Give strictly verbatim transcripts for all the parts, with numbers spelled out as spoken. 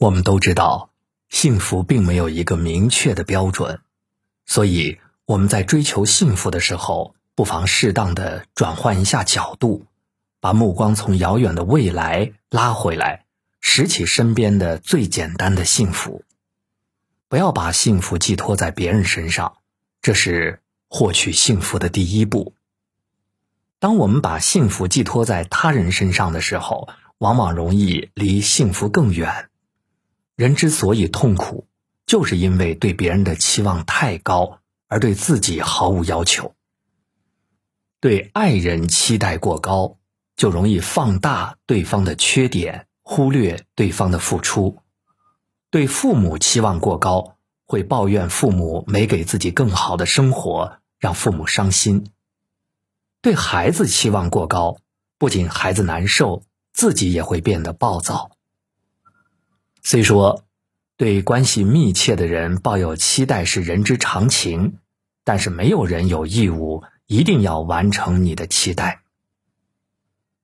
我们都知道，幸福并没有一个明确的标准，所以我们在追求幸福的时候，不妨适当的转换一下角度，把目光从遥远的未来拉回来，拾起身边的最简单的幸福。不要把幸福寄托在别人身上，这是获取幸福的第一步。当我们把幸福寄托在他人身上的时候，往往容易离幸福更远。人之所以痛苦，就是因为对别人的期望太高，而对自己毫无要求。对爱人期待过高，就容易放大对方的缺点，忽略对方的付出。对父母期望过高，会抱怨父母没给自己更好的生活，让父母伤心。对孩子期望过高，不仅孩子难受，自己也会变得暴躁。虽说对关系密切的人抱有期待是人之常情，但是没有人有义务一定要完成你的期待。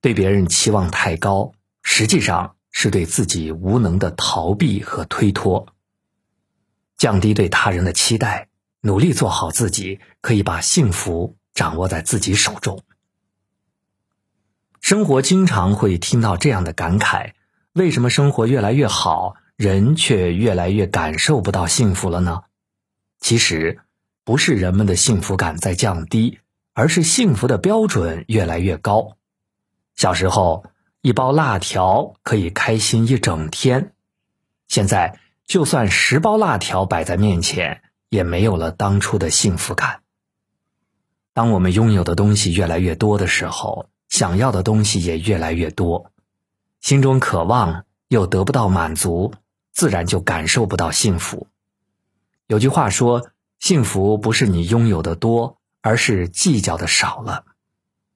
对别人期望太高，实际上是对自己无能的逃避和推脱。降低对他人的期待，努力做好自己，可以把幸福掌握在自己手中。生活经常会听到这样的感慨：为什么生活越来越好，人却越来越感受不到幸福了呢？其实，不是人们的幸福感在降低，而是幸福的标准越来越高。小时候，一包辣条可以开心一整天，现在就算十包辣条摆在面前，也没有了当初的幸福感。当我们拥有的东西越来越多的时候，想要的东西也越来越多，心中渴望又得不到满足，自然就感受不到幸福。有句话说，幸福不是你拥有的多，而是计较的少了。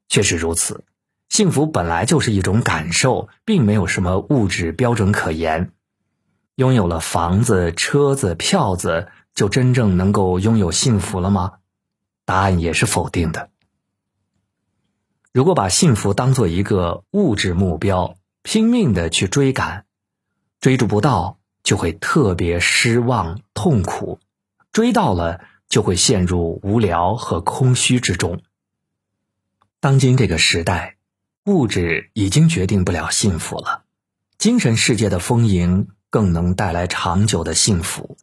确实如此，幸福本来就是一种感受，并没有什么物质标准可言。拥有了房子、车子、票子，就真正能够拥有幸福了吗？答案也是否定的。如果把幸福当作一个物质目标，拼命的去追赶，追逐不到就会特别失望、痛苦，追到了就会陷入无聊和空虚之中。当今这个时代，物质已经决定不了幸福了，精神世界的丰盈更能带来长久的幸福。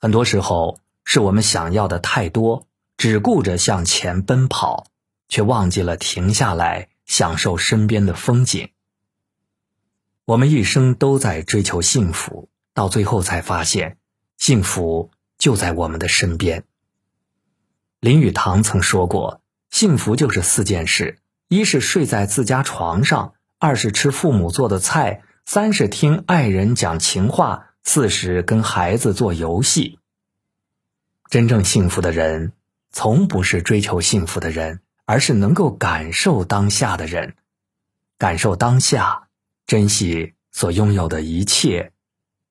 很多时候是我们想要的太多，只顾着向前奔跑，却忘记了停下来享受身边的风景。我们一生都在追求幸福，到最后才发现，幸福就在我们的身边。林语堂曾说过，幸福就是四件事：一是睡在自家床上，二是吃父母做的菜，三是听爱人讲情话，四是跟孩子做游戏。真正幸福的人，从不是追求幸福的人，而是能够感受当下的人。感受当下，珍惜所拥有的一切，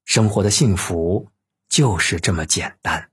生活的幸福就是这么简单。